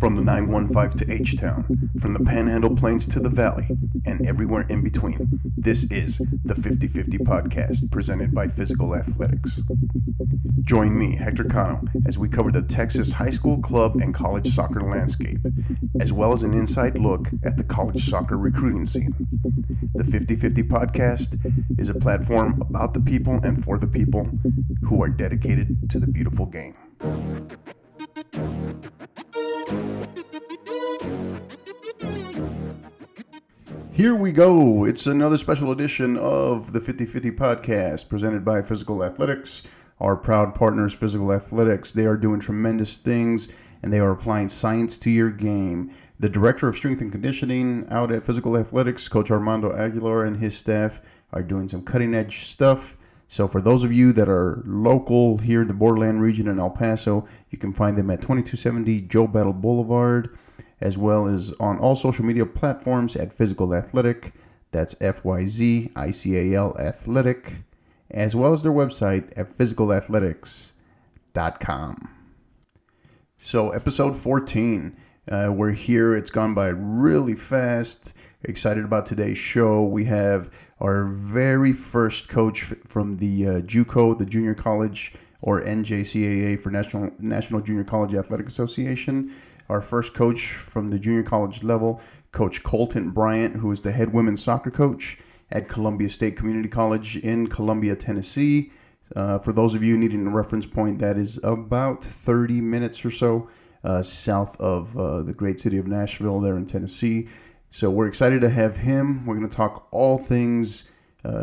From the 915 to H-Town, from the Panhandle Plains to the Valley, and everywhere in between, this is the 50/50 Podcast, presented by Physical Athletics. Join me, Hector Cano, as we cover the Texas high school, club, and college soccer landscape, as well as an inside look at the college soccer recruiting scene. The 50/50 Podcast is a platform about the people and for the people who are dedicated to the beautiful game. Here we go. It's another special edition of the 50/50 Podcast presented by Physical Athletics. Our proud partners, Physical Athletics, they are doing tremendous things and they are applying science to your game. The director of strength and conditioning out at Physical Athletics, Coach Armando Aguilar, and his staff are doing some cutting edge stuff. So for those of you that are local here in the Borderland region in El Paso, you can find them at 2270 Joe Battle Boulevard, as well as on all social media platforms at Physical Athletic. That's FYZICAL Athletic, as well as their website at physicalathletics.com. So episode 14, we're here. It's gone by really fast. Excited about today's show. We have our very first coach from the JUCO, the Junior College, or NJCAA for National Junior College Athletic Association. Our first coach from the junior college level, Coach Colton Bryant, who is the head women's soccer coach at Columbia State Community College in Columbia, Tennessee. For those of you needing a reference point, that is about 30 minutes or so south of the great city of Nashville there in Tennessee. So we're excited to have him. We're going to talk all things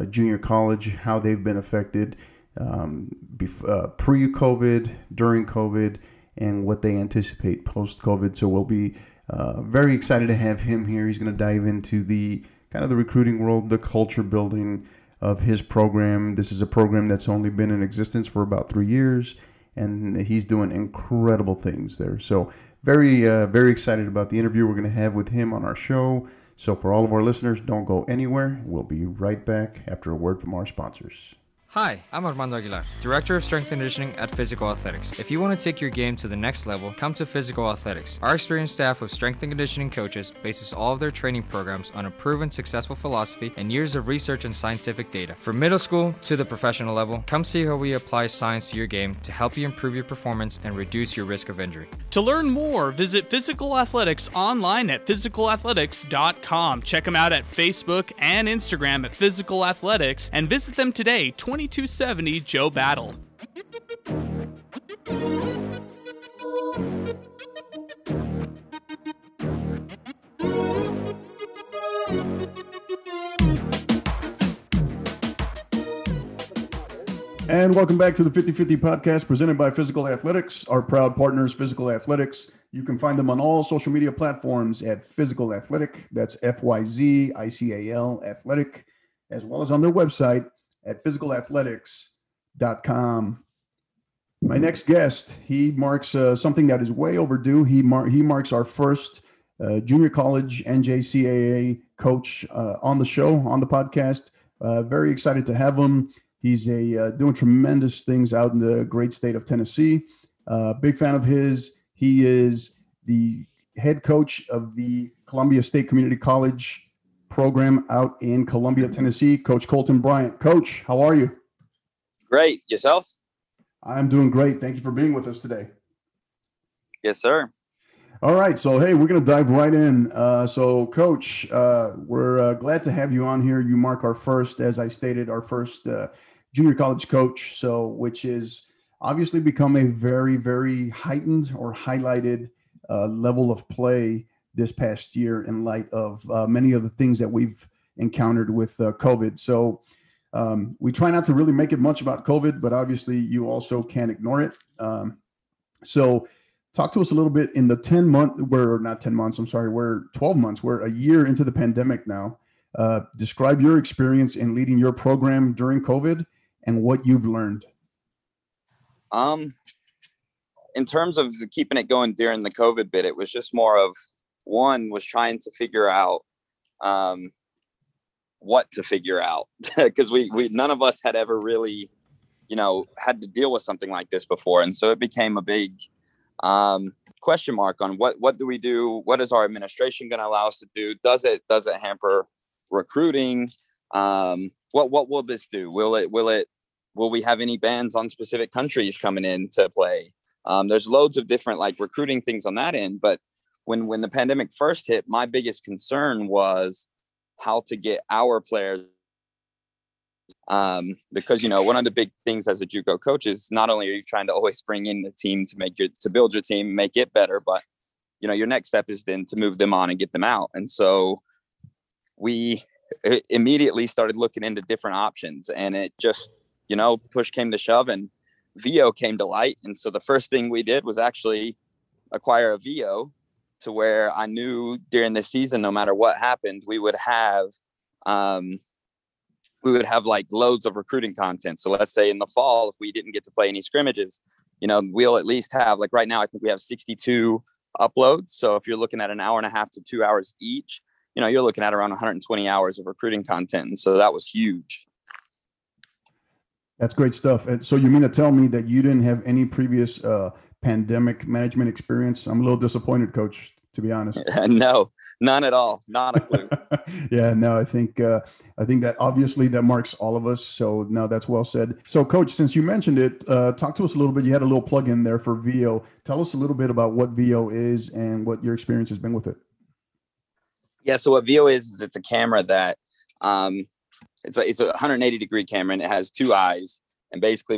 junior college, how they've been affected pre-COVID, during COVID, and what they anticipate post-COVID. So we'll be very excited to have him here. He's going to dive into the kind of the recruiting world, the culture building of his program. This is a program that's only been in existence for about 3 years, and he's doing incredible things there. So very excited about the interview we're going to have with him on our show. So for all of our listeners, don't go anywhere. We'll be right back after a word from our sponsors. Hi, I'm Armando Aguilar, Director of Strength and Conditioning at Physical Athletics. If you want to take your game to the next level, come to Physical Athletics. Our experienced staff of strength and conditioning coaches bases all of their training programs on a proven successful philosophy and years of research and scientific data. From middle school to the professional level, come see how we apply science to your game to help you improve your performance and reduce your risk of injury. To learn more, visit Physical Athletics online at physicalathletics.com. Check them out at Facebook and Instagram at Physical Athletics and visit them today, 2270 Joe Battle. And welcome back to the 50/50 Podcast presented by Physical Athletics, our proud partners, Physical Athletics. You can find them on all social media platforms at Physical Athletic. That's FYZICAL Athletic, as well as on their website at physicalathletics.com. My next guest, he marks something that is way overdue. He marks our first junior college NJCAA coach on the show, on the podcast. Very excited to have him. He's doing tremendous things out in the great state of Tennessee. Big fan of his. He is the head coach of the Columbia State Community College program out in Columbia, Tennessee. Coach Colton Bryant. Coach, how are you? Great. Yourself? I'm doing great. Thank you for being with us today. Yes, sir. All right. So, hey, we're going to dive right in. So, Coach, we're glad to have you on here. You mark our first, as I stated, our first junior college coach, so which is obviously become a very, very heightened or highlighted level of play this past year in light of many of the things that we've encountered with COVID. So we try not to really make it much about COVID, but obviously you also can't ignore it. So talk to us a little bit in the 12 months, we're a year into the pandemic now. Describe your experience in leading your program during COVID and what you've learned. In terms of keeping it going during the COVID bit, it was just more of, one was trying to figure out what to figure out, because we none of us had ever really, had to deal with something like this before. And so it became a big question mark on what do we do? What is our administration going to allow us to do? Does it hamper recruiting? What will this do? Will we have any bans on specific countries coming in to play? There's loads of different like recruiting things on that end. But when the pandemic first hit, my biggest concern was how to get our players. Because, you know, one of the big things as a JUCO coach is not only are you trying to always bring in the team to build your team, make it better, but, you know, your next step is then to move them on and get them out. And so we immediately started looking into different options, and it just, you know, push came to shove and VO came to light. And so the first thing we did was actually acquire a VO, to where I knew during the season, no matter what happened, we would have like loads of recruiting content. So let's say in the fall, if we didn't get to play any scrimmages, you know, we'll at least have, like right now, I think we have 62 uploads. So if you're looking at an hour and a half to 2 hours each, you know, you're looking at around 120 hours of recruiting content. And so that was huge. That's great stuff. And so you mean to tell me that you didn't have any previous pandemic management experience? I'm a little disappointed, Coach, to be honest. No, none at all. Not a clue. Yeah, no, I think that obviously that marks all of us. So no, that's well said. So Coach, since you mentioned it, talk to us a little bit. You had a little plug in there for VO. Tell us a little bit about what VO is and what your experience has been with it. Yeah, so what VO is it's a camera that it's a 180 degree camera, and it has two eyes. And basically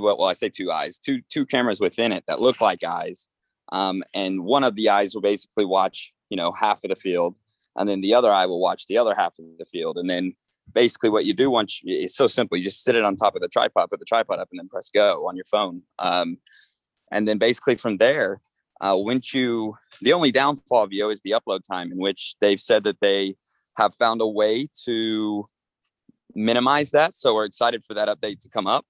two cameras within it that look like eyes. And one of the eyes will basically watch, you know, half of the field. And then the other eye will watch the other half of the field. And then basically what you do once it's so simple. You just sit it on top of the tripod, put the tripod up, and then press go on your phone. And then basically from there, the only downfall of VO is the upload time, in which they've said that they have found a way to minimize that. So we're excited for that update to come up.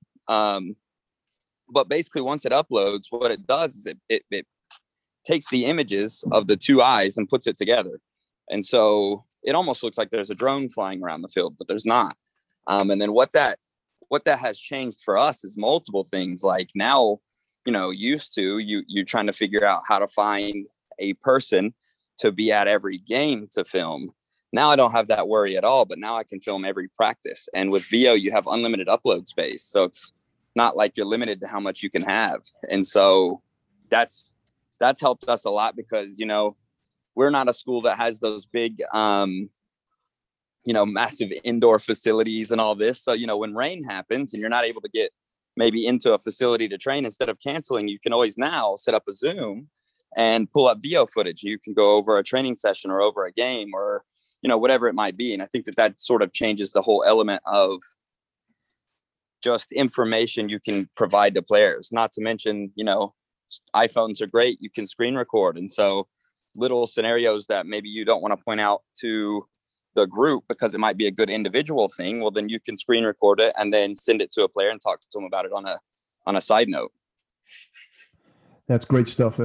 But basically once it uploads, what it does is it takes the images of the two eyes and puts it together. And so it almost looks like there's a drone flying around the field, but there's not. And then what that has changed for us is multiple things. Like now, you know, used to you're trying to figure out how to find a person to be at every game to film. Now I don't have that worry at all, but now I can film every practice. And with VO, you have unlimited upload space. So it's not like you're limited to how much you can have. And so that's helped us a lot, because, you know, we're not a school that has those big, you know, massive indoor facilities and all this. So, you know, when rain happens and you're not able to get maybe into a facility to train, instead of canceling, you can always now set up a Zoom and pull up VO footage. You can go over a training session or over a game or, you know, whatever it might be. And I think that sort of changes the whole element of just information you can provide to players, not to mention, you know, iPhones are great. You can screen record. And so little scenarios that maybe you don't want to point out to the group because it might be a good individual thing. Well, then you can screen record it and then send it to a player and talk to them about it on a side note. That's great stuff.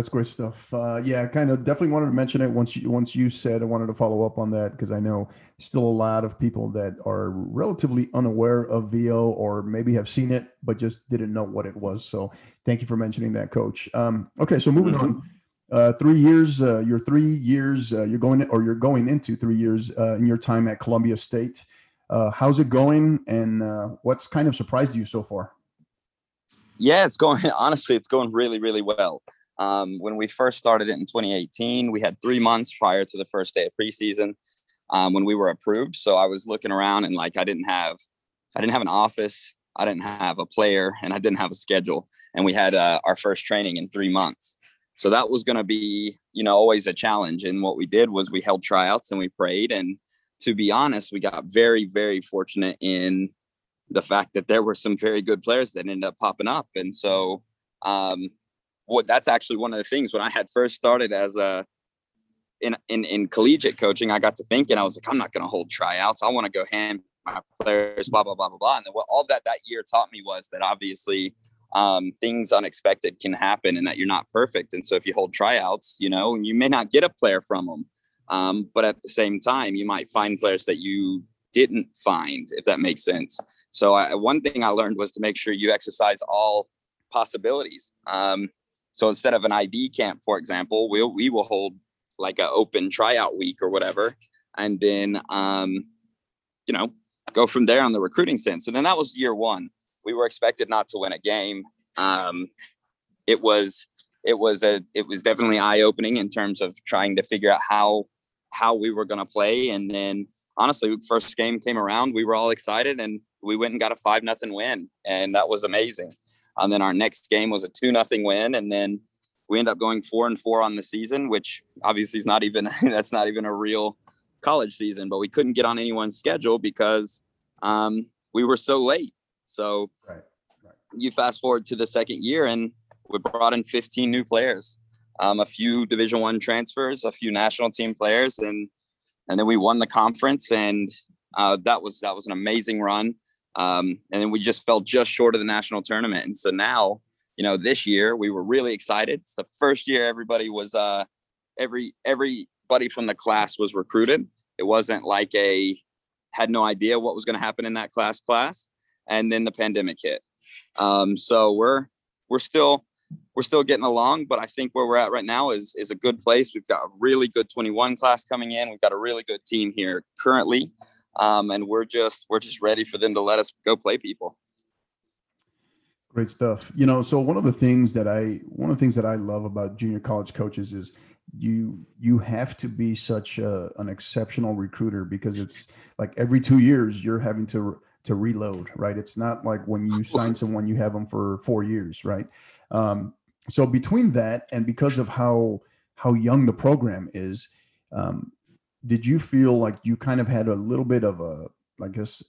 Yeah, kind of definitely wanted to mention it once you said. I wanted to follow up on that because I know still a lot of people that are relatively unaware of VO or maybe have seen it, but just didn't know what it was. So thank you for mentioning that, Coach. Okay, so moving on. 3 years, you're going into 3 years in your time at Columbia State. How's it going, and what's kind of surprised you so far? Yeah, it's going really, really well. When we first started it in 2018, we had 3 months prior to the first day of preseason when we were approved. So I was looking around and like, I didn't have an office. I didn't have a player, and I didn't have a schedule. And we had our first training in 3 months. So that was going to be, you know, always a challenge. And what we did was we held tryouts and we prayed. And to be honest, we got very, very fortunate in the fact that there were some very good players that ended up popping up. And so that's actually one of the things when I had first started as in collegiate coaching, I got to thinking, I was like, I'm not going to hold tryouts. I want to go hand my players, blah, blah, blah, blah, blah. And then what all that year taught me was that obviously things unexpected can happen and that you're not perfect. And so if you hold tryouts, you know, you may not get a player from them. But at the same time, you might find players that you didn't find, if that makes sense. So one thing I learned was to make sure you exercise all possibilities. So instead of an IB camp, for example, we will hold like an open tryout week or whatever, and then, you know, go from there on the recruiting sense. And then that was year one. We were expected not to win a game. It was definitely eye-opening in terms of trying to figure out how we were going to play. And then honestly, first game came around, we were all excited and we went and got a 5-0 win. And that was amazing. And then our next game was a 2-0 win. And then we end up going 4-4 on the season, which obviously is not even, that's not even a real college season, but we couldn't get on anyone's schedule because we were so late. So right. You fast forward to the second year and we brought in 15 new players, a few Division I transfers, a few national team players. And then we won the conference, and that was an amazing run. And then we just fell just short of the national tournament. And so now, you know, this year we were really excited. It's the first year everybody was, everybody from the class was recruited. It wasn't like had no idea what was going to happen in that class. And then the pandemic hit. So we're still getting along, but I think where we're at right now is a good place. We've got a really good 21 class coming in. We've got a really good team here currently. And we're just ready for them to let us go play people. Great stuff. You know, so one of the things that I love about junior college coaches is you have to be such an exceptional recruiter, because it's like every 2 years you're having to reload, right? It's not like when you sign someone, you have them for 4 years, right? So between that and because of how young the program is, did you feel like you kind of had a little bit of a, I guess,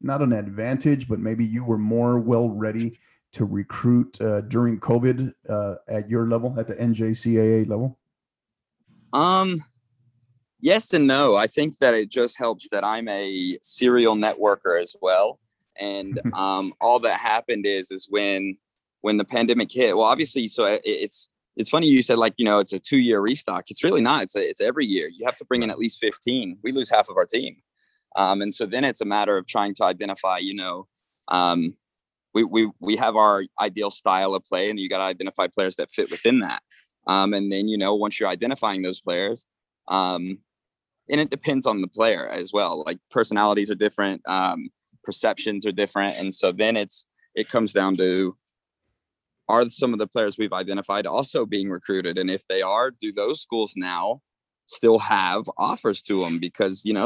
not an advantage, but maybe you were more well ready to recruit during COVID at your level, at the NJCAA level? Yes and no. I think that it just helps that I'm a serial networker as well. And all that happened is when the pandemic hit, well, obviously, so it's funny you said, like, you know, it's a 2-year restock. It's really not. It's every year. You have to bring in at least 15. We lose half of our team. And so then it's a matter of trying to identify, you know, we have our ideal style of play, and you got to identify players that fit within that. And then, you know, once you're identifying those players, and it depends on the player as well. Like, personalities are different, perceptions are different. And so then it comes down to, are some of the players we've identified also being recruited? And if they are, do those schools now still have offers to them? Because, you know,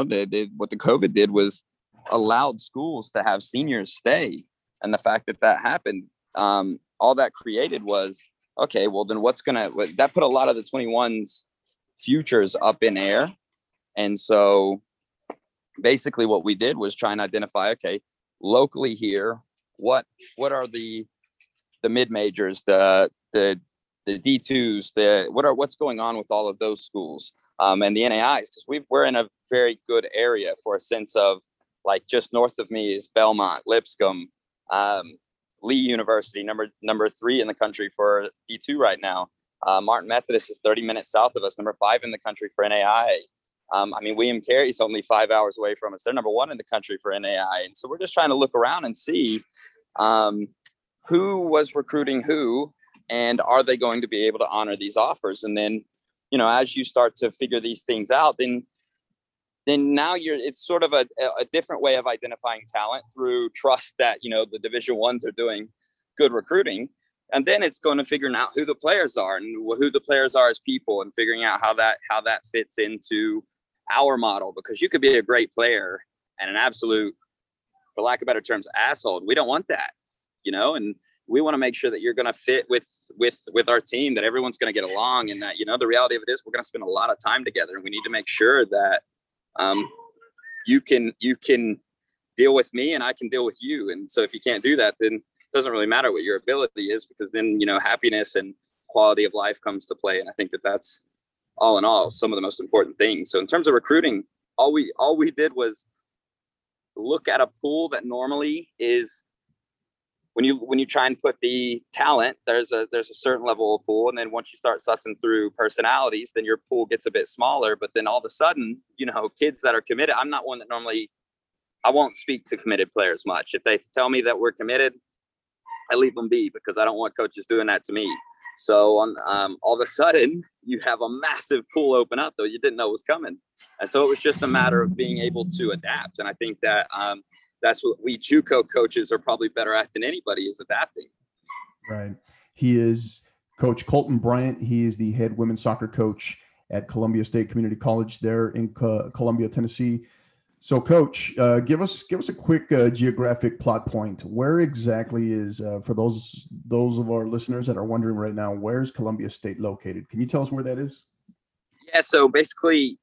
what the COVID did was allowed schools to have seniors stay. And the fact that happened, all that created was, okay, well, then that put a lot of the 21's futures up in air. And so basically what we did was try and identify, okay, locally here, what are the mid-majors, the D2s, what's going on with all of those schools, and the NAIs, because we're in a very good area for a sense of, like, just north of me is Belmont, Lipscomb, Lee University, number 3 in the country for D2 right now. Martin Methodist is 30 minutes south of us, number 5 in the country for NAI. I mean, William Carey is only 5 hours away from us. They're number 1 in the country for NAI. And so we're just trying to look around and see, who was recruiting who, and are they going to be able to honor these offers? And then, you know, as you start to figure these things out, then now it's sort of a different way of identifying talent through trust that, you know, the Division Ones are doing good recruiting. And then it's going to figuring out who the players are and who the players are as people, and figuring out how that fits into our model, because you could be a great player and an absolute, for lack of better terms, asshole. We don't want that. You know, and we want to make sure that you're going to fit with our team, that everyone's going to get along, and that, you know, the reality of it is we're going to spend a lot of time together, and we need to make sure that you can deal with me and I can deal with you. And so if you can't do that, then it doesn't really matter what your ability is, because then, you know, happiness and quality of life comes to play. And I think that that's all in all some of the most important things. So in terms of recruiting, all we did was look at a pool that normally is, when you try and put the talent, there's a certain level of pool. And then once you start sussing through personalities, then your pool gets a bit smaller. But then all of a sudden, you know, kids that are committed, I'm not one that normally, I won't speak to committed players much. If they tell me that we're committed, I leave them be, because I don't want coaches doing that to me. So on, all of a sudden, you have a massive pool open up that you didn't know was coming. And so it was just a matter of being able to adapt. And I think that that's what we JUCO coaches are probably better at than anybody, is adapting. Right. He is Coach Colton Bryant. He is the head women's soccer coach at Columbia State Community College there in Columbia, Tennessee. So, Coach, give us a quick geographic plot point. Where exactly is, for those of our listeners that are wondering right now, where's Columbia State located? Can you tell us where that is? Yeah, so basically,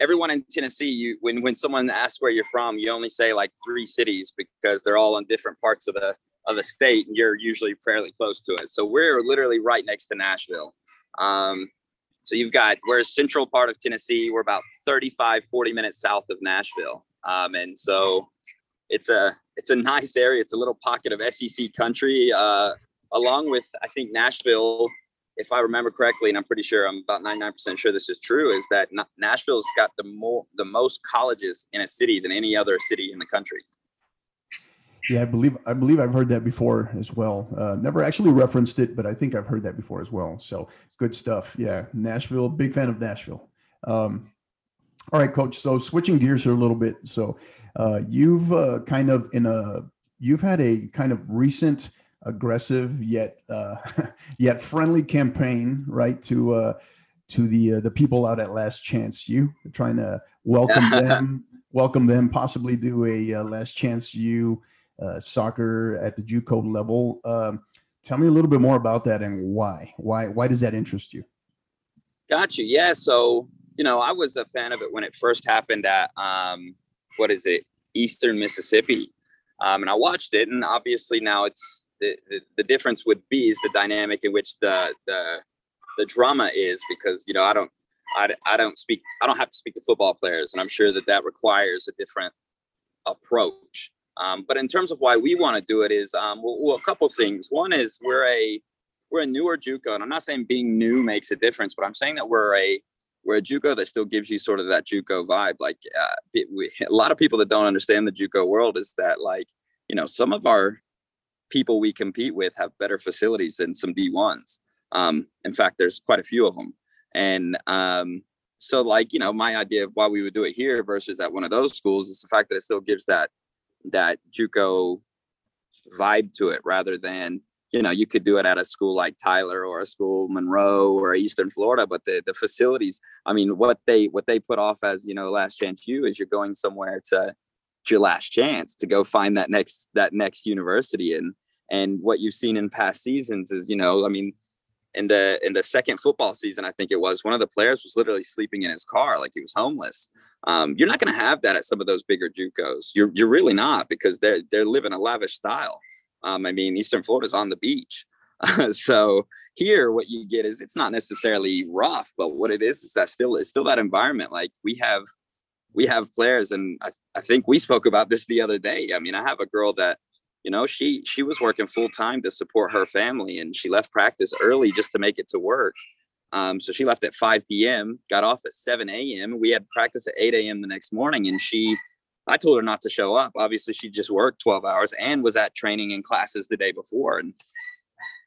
everyone in Tennessee, you, when someone asks where you're from, you only say like three cities because they're all in different parts of the state, and you're usually fairly close to it. So we're literally right next to Nashville. So you've got, we're central part of Tennessee. We're about 35, 40 minutes south of Nashville. And so it's a nice area. It's a little pocket of SEC country, along with, I think, Nashville, if I remember correctly, and I'm pretty sure, I'm about 99% sure this is true, is that Nashville's got the most colleges in a city than any other city in the country. Yeah, I believe I've heard that before as well. Never actually referenced it, but I think I've heard that before as well. So good stuff. Yeah, Nashville, big fan of Nashville. All right, Coach. So switching gears here a little bit. So you've had a kind of recent, aggressive yet friendly campaign, right, to the people out at Last Chance U, trying to welcome them possibly do a Last Chance U. Soccer at the JUCO level. Tell me a little bit more about that and why does that interest you? Gotcha. Yeah. So, I was a fan of it when it first happened at, Eastern Mississippi. And I watched it, and obviously now it's the difference would be is the dynamic in which the drama is, because, I don't have to speak to football players. And I'm sure that requires a different approach. But in terms of why we want to do it is, a couple things. One is we're a newer JUCO, and I'm not saying being new makes a difference, but I'm saying that we're a JUCO that still gives you sort of that JUCO vibe. Like a lot of people that don't understand the JUCO world is that, like, some of our people we compete with have better facilities than some D1s. In fact, there's quite a few of them. And, so like, my idea of why we would do it here versus at one of those schools is the fact that it still gives that JUCO vibe to it, rather than, you could do it at a school like Tyler or a school Monroe or Eastern Florida, but the facilities, I mean, what they put off as, Last Chance U is you're going somewhere it's your last chance to go find that next university. And what you've seen in past seasons is, in the second football season, I think it was, one of the players was literally sleeping in his car, like he was homeless. You're not going to have that at some of those bigger JUCOs. You're really not, because they're living a lavish style. Eastern Florida's on the beach. So here, what you get is, it's not necessarily rough, but what it is that it's still that environment. Like we have players, and I think we spoke about this the other day. I mean, I have a girl that, she was working full time to support her family, and she left practice early just to make it to work. So she left at 5 p.m., got off at 7 a.m. We had practice at 8 a.m. the next morning, and I told her not to show up. Obviously, she just worked 12 hours and was at training and classes the day before. And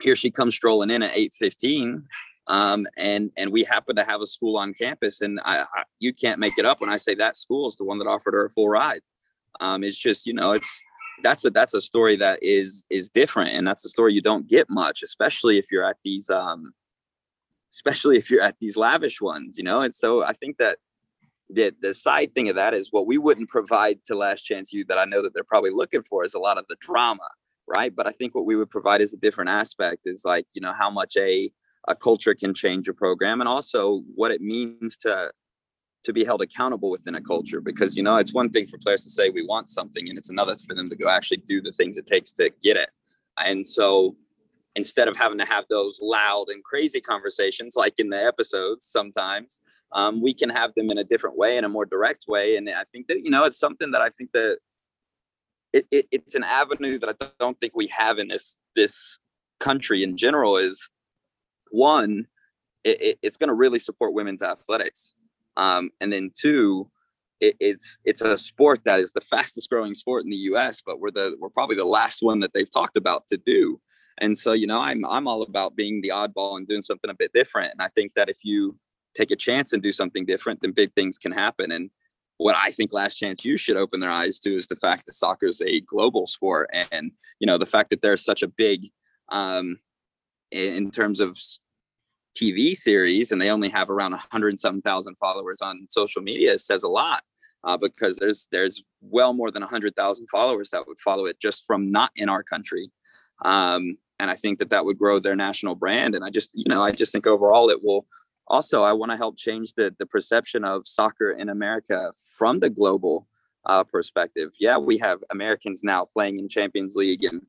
here she comes strolling in at 8:15, and we happen to have a school on campus. And you can't make it up when I say that school is the one that offered her a full ride. It's just, that's a story that is different, and that's a story you don't get much, especially if you're at these lavish ones, And so I think that the side thing of that is what we wouldn't provide to Last Chance U, that I know that they're probably looking for, is a lot of the drama, right? But I think what we would provide is a different aspect, is like, how much a culture can change a program, and also what it means to be held accountable within a culture, because, it's one thing for players to say we want something, and it's another for them to go actually do the things it takes to get it. And so instead of having to have those loud and crazy conversations, like in the episodes sometimes, we can have them in a different way, in a more direct way. And I think that, it's something that I think that it's an avenue that I don't think we have in this country in general, is one, it's going to really support women's athletics. And then two, it's a sport that is the fastest growing sport in the U.S., but we're probably the last one that they've talked about to do. And so, you know, I'm all about being the oddball and doing something a bit different. And I think that if you take a chance and do something different, then big things can happen. And what I think Last Chance U should open their eyes to is the fact that soccer is a global sport. And, you know, the fact that there's such a big, in terms of TV series, and they only have around 100,000 followers on social media, says a lot. Because there's well more than 100,000 followers that would follow it just from not in our country. And I think that that would grow their national brand. And I just, you know, I just think overall it will also, I want to help change the perception of soccer in America from the global perspective. Yeah, we have Americans now playing in Champions League. And,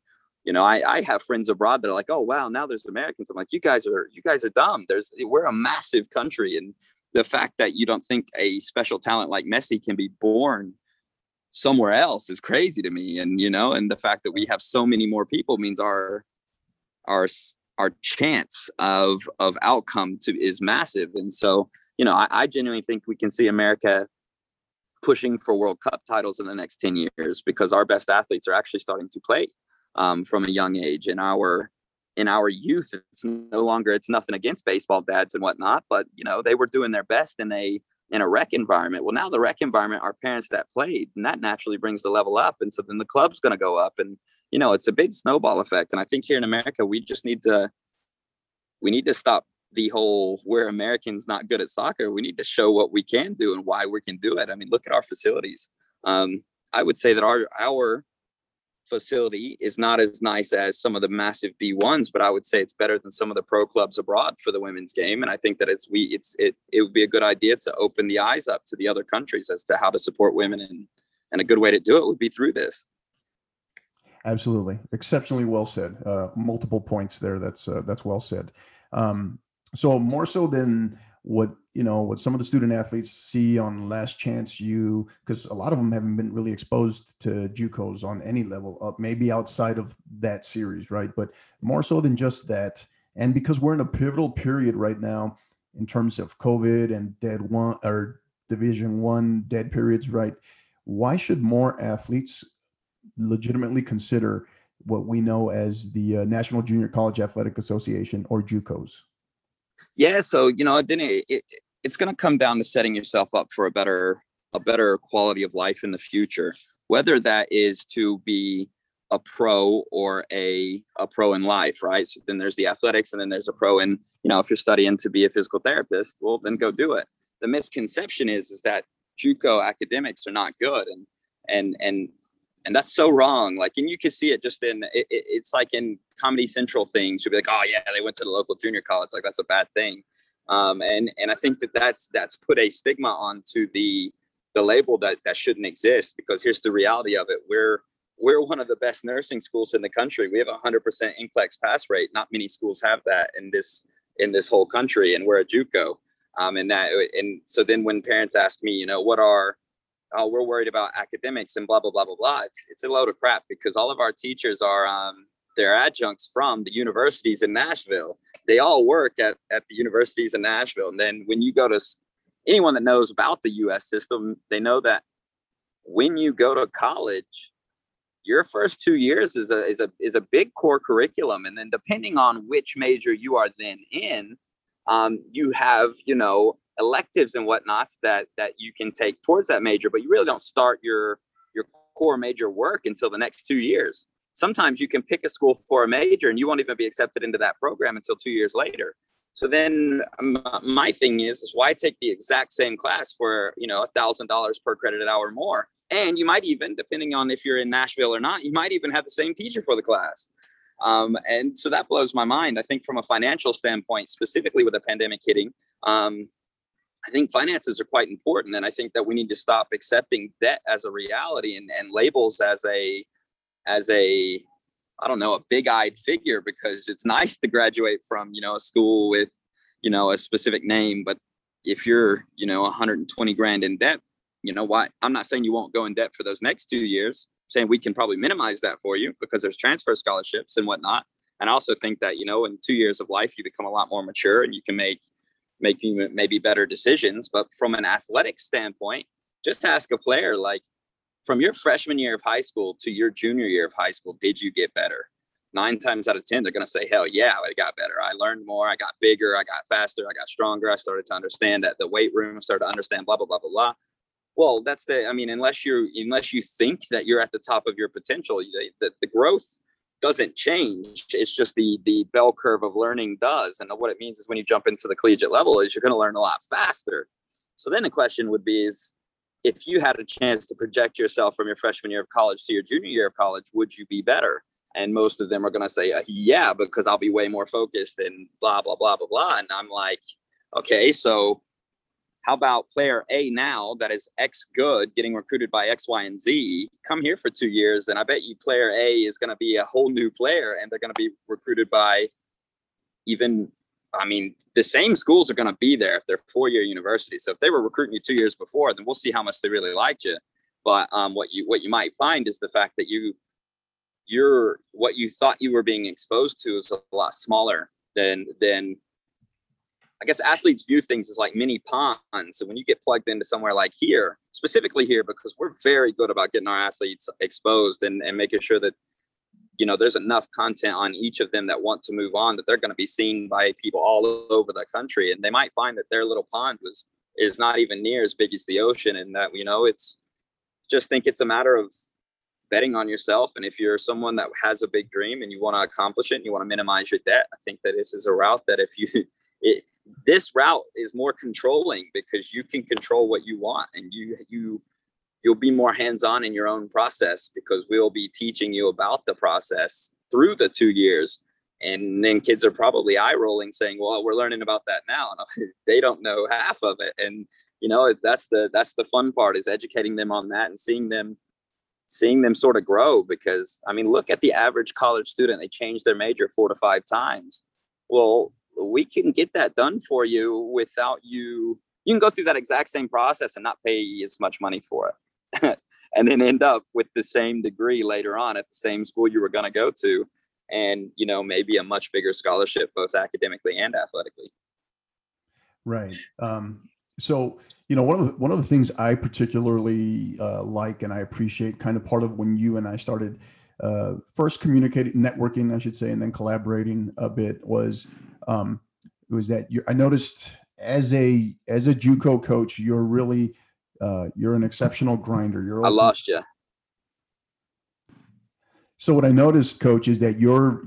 you know, I have friends abroad that are like, oh, wow, now there's Americans. I'm like, you guys are dumb. We're a massive country. And the fact that you don't think a special talent like Messi can be born somewhere else is crazy to me. And, you know, and the fact that we have so many more people means our chance of outcome is massive. And so, you know, I genuinely think we can see America pushing for World Cup titles in the next 10 years because our best athletes are actually starting to play from a young age. And in our youth, it's no longer, it's nothing against baseball dads and whatnot, but, you know, they were doing their best in a rec environment. Well, now the rec environment are parents that played, and that naturally brings the level up. And so then the club's going to go up, and, you know, it's a big snowball effect. And I think here in America, we just need to stop the whole, we're Americans not good at soccer. We need to show what we can do and why we can do it. I mean, look at our facilities. I would say that our facility is not as nice as some of the massive D1s, but I would say it's better than some of the pro clubs abroad for the women's game. And I think that it would be a good idea to open the eyes up to the other countries as to how to support women, and a good way to do it would be through this. Absolutely. Exceptionally well said. Multiple points there. That's well said. So more so than what some of the student athletes see on Last Chance U, because a lot of them haven't been really exposed to JUCOs on any level up, maybe outside of that series, right? But more so than just that, and because we're in a pivotal period right now in terms of COVID and Division I dead periods, right? Why should more athletes legitimately consider what we know as the National Junior College Athletic Association, or JUCOs? Yeah, so, you know, then it's going to come down to setting yourself up for a better quality of life in the future, whether that is to be a pro or a pro in life, right? So then there's the athletics, and then there's a pro in, you know, if you're studying to be a physical therapist, well, then go do it. The misconception is that JUCO academics are not good, and that's so wrong. Like, and you can see it just in, it's like in Comedy Central things. You'll be like, oh yeah, they went to the local junior college. Like, that's a bad thing. And I think that that's put a stigma onto the label that shouldn't exist, because here's the reality of it. We're one of the best nursing schools in the country. We have 100% NCLEX pass rate. Not many schools have that in this whole country. And we're a JUCO. And so then when parents ask me, you know, we're worried about academics and blah, blah, blah, blah, blah. It's a load of crap, because all of our teachers are, they're adjuncts from the universities in Nashville. They all work at the universities in Nashville. And then when you go to, anyone that knows about the U.S. system, they know that when you go to college, your first 2 years is a big core curriculum. And then depending on which major you are then in, you have, you know, electives and whatnots that you can take towards that major, but you really don't start your core major work until the next 2 years. Sometimes you can pick a school for a major and you won't even be accepted into that program until 2 years later. So then my thing is why take the exact same class for, you know, $1,000 per credit hour more? And you might even, depending on if you're in Nashville or not, you might even have the same teacher for the class. And so that blows my mind. I think from a financial standpoint, specifically with a pandemic hitting, I think finances are quite important. And I think that we need to stop accepting debt as a reality and labels as a, I don't know, a big-eyed figure, because it's nice to graduate from, you know, a school with, you know, a specific name. But if you're, you know, 120 grand in debt, you know why? I'm not saying you won't go in debt for those next 2 years. I'm saying we can probably minimize that for you, because there's transfer scholarships and whatnot. And I also think that, you know, in 2 years of life, you become a lot more mature and you can making maybe better decisions. But from an athletic standpoint, just ask a player, like, from your freshman year of high school to your junior year of high school, did you get better? nine times out of 10, they're going to say, hell yeah, it got better. I learned more. I got bigger. I got faster. I got stronger. I started to understand that the weight room, I started to understand blah, blah, blah, blah, blah. Well, that's the, I mean, unless you think that you're at the top of your potential, the growth doesn't change. It's just the bell curve of learning does. And what it means is when you jump into the collegiate level is you're going to learn a lot faster. So then the question would be is, if you had a chance to project yourself from your freshman year of college to your junior year of college, would you be better? And most of them are going to say, yeah, because I'll be way more focused and blah, blah, blah, blah, blah. And I'm like, okay, so how about player A now that is X good getting recruited by X, Y, and Z? Come here for 2 years, and I bet you player A is going to be a whole new player, and they're going to be recruited by even, I mean, the same schools are going to be there if they're four-year universities. So if they were recruiting you 2 years before, then we'll see how much they really liked you. But what you might find is the fact that you're what you thought you were being exposed to is a lot smaller than I guess athletes view things as like mini ponds. So when you get plugged into somewhere like here, specifically here, because we're very good about getting our athletes exposed and making sure that, you know, there's enough content on each of them that want to move on, that they're going to be seen by people all over the country. And they might find that their little pond is not even near as big as the ocean. And that, you know, it's just think it's a matter of betting on yourself. And if you're someone that has a big dream and you want to accomplish it and you want to minimize your debt, I think that this is a route that this route is more controlling because you can control what you want, and you'll be more hands-on in your own process because we'll be teaching you about the process through the 2 years. And then kids are probably eye rolling saying, well, we're learning about that now. And they don't know half of it. And, you know, that's the fun part is educating them on that and seeing them sort of grow. Because I mean, look at the average college student, they change their major 4 to 5 times. Well, we can get that done for you without you can go through that exact same process and not pay as much money for it. And then end up with the same degree later on at the same school you were going to go to. And, you know, maybe a much bigger scholarship, both academically and athletically. Right. So, you know, one of the things I particularly like, and I appreciate kind of part of when you and I started first communicating, networking, I should say, and then collaborating a bit was that I noticed as a JUCO coach, you're really, you're an exceptional grinder. I lost you. So what I noticed, coach, is that you're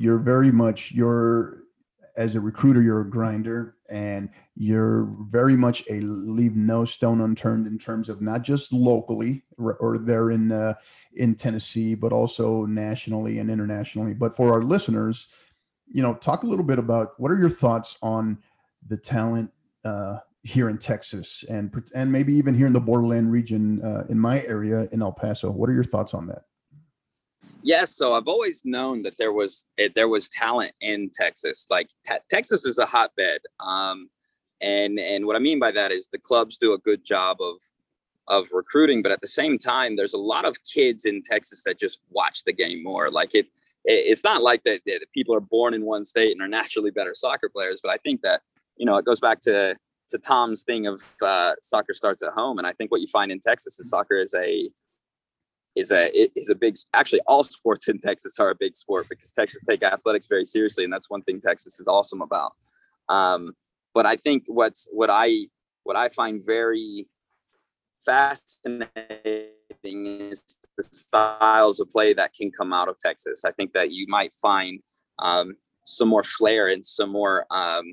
as a recruiter, you're a grinder, and you're very much a leave no stone unturned in terms of not just locally or there in Tennessee, but also nationally and internationally. But for our listeners, you know, talk a little bit about what are your thoughts on the talent here in Texas and maybe even here in the borderland region in my area in El Paso. What are your thoughts on that? Yes. So I've always known that there was talent in Texas. Like Texas is a hotbed. And what I mean by that is the clubs do a good job of recruiting, but at the same time, there's a lot of kids in Texas that just watch the game more. Like it's not like that people are born in one state and are naturally better soccer players. But I think that, you know, it goes back to Tom's thing of soccer starts at home. And I think what you find in Texas is soccer is a big, actually all sports in Texas are a big sport because Texas take athletics very seriously. And that's one thing Texas is awesome about. But I think what I find very fascinating is the styles of play that can come out of Texas. I think that you might find some more flair and some more, I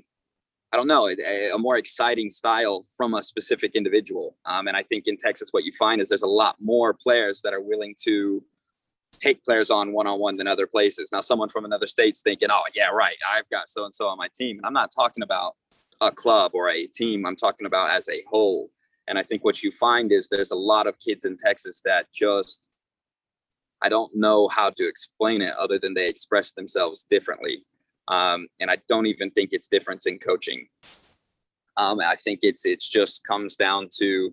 don't know, a more exciting style from a specific individual. And I think in Texas, what you find is there's a lot more players that are willing to take players on one-on-one than other places. Now, someone from another state's thinking, oh, yeah, right, I've got so-and-so on my team. And I'm not talking about a club or a team. I'm talking about as a whole. And I think what you find is there's a lot of kids in Texas that just, I don't know how to explain it other than they express themselves differently. And I don't even think it's difference in coaching. I think it's just comes down to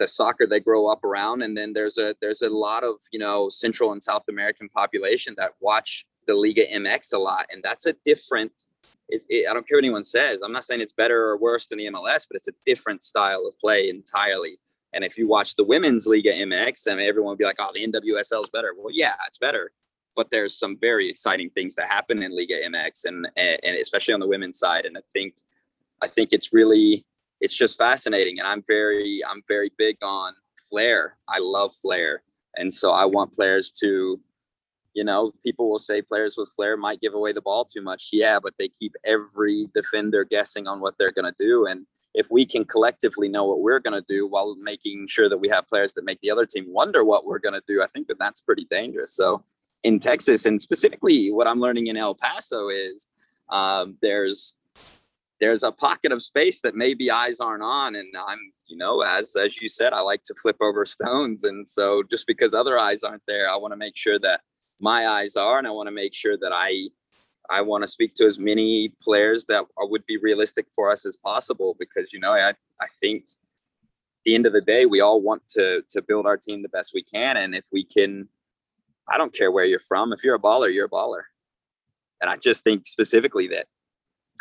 the soccer they grow up around. And then there's a lot of, you know, Central and South American population that watch the Liga MX a lot. And that's a different, I don't care what anyone says. I'm not saying it's better or worse than the MLS, but it's a different style of play entirely. And if you watch the women's Liga MX, I mean, everyone would be like, oh, the NWSL is better. Well, yeah, it's better. but there's some very exciting things that happen in Liga MX and especially on the women's side. And I think it's really, it's just fascinating. And I'm very big on flair. I love flair. And so I want players to, you know, people will say players with flair might give away the ball too much. Yeah, but they keep every defender guessing on what they're going to do. And if we can collectively know what we're going to do while making sure that we have players that make the other team wonder what we're going to do, I think that that's pretty dangerous. So in Texas, and specifically what I'm learning in El Paso is there's a pocket of space that maybe eyes aren't on. And I'm, you know, as you said, I like to flip over stones. And so just because other eyes aren't there, I want to make sure that my eyes are, and I want to make sure that I want to speak to as many players that would be realistic for us as possible, because, you know, I think at the end of the day, we all want to build our team the best we can. And if we can, I don't care where you're from. If you're a baller, you're a baller. And I just think specifically that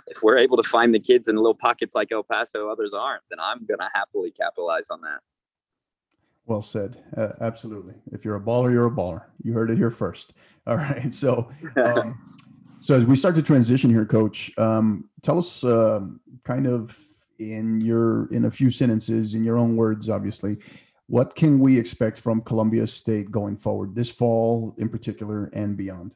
if we're able to find the kids in little pockets like El Paso, others aren't, then I'm going to happily capitalize on that. Well said. Absolutely. If you're a baller, you're a baller. You heard it here first. All right. So, so as we start to transition here, Coach, tell us kind of in a few sentences, in your own words, obviously, what can we expect from Columbia State going forward this fall in particular and beyond?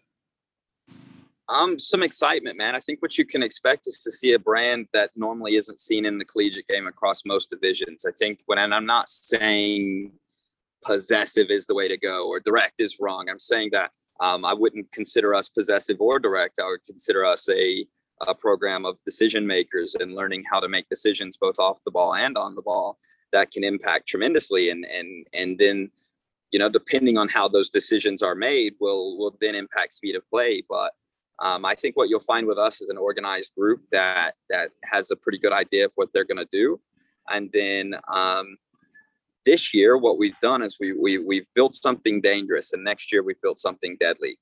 Some excitement, man. I think what you can expect is to see a brand that normally isn't seen in the collegiate game across most divisions. I think and I'm not saying possessive is the way to go or direct is wrong. I'm saying that I wouldn't consider us possessive or direct. I would consider us a program of decision makers and learning how to make decisions both off the ball and on the ball that can impact tremendously. And then, you know, depending on how those decisions are made will then impact speed of play. But I think what you'll find with us is an organized group that has a pretty good idea of what they're going to do. And then this year, what we've done is we've built something dangerous, and next year we've built something deadly.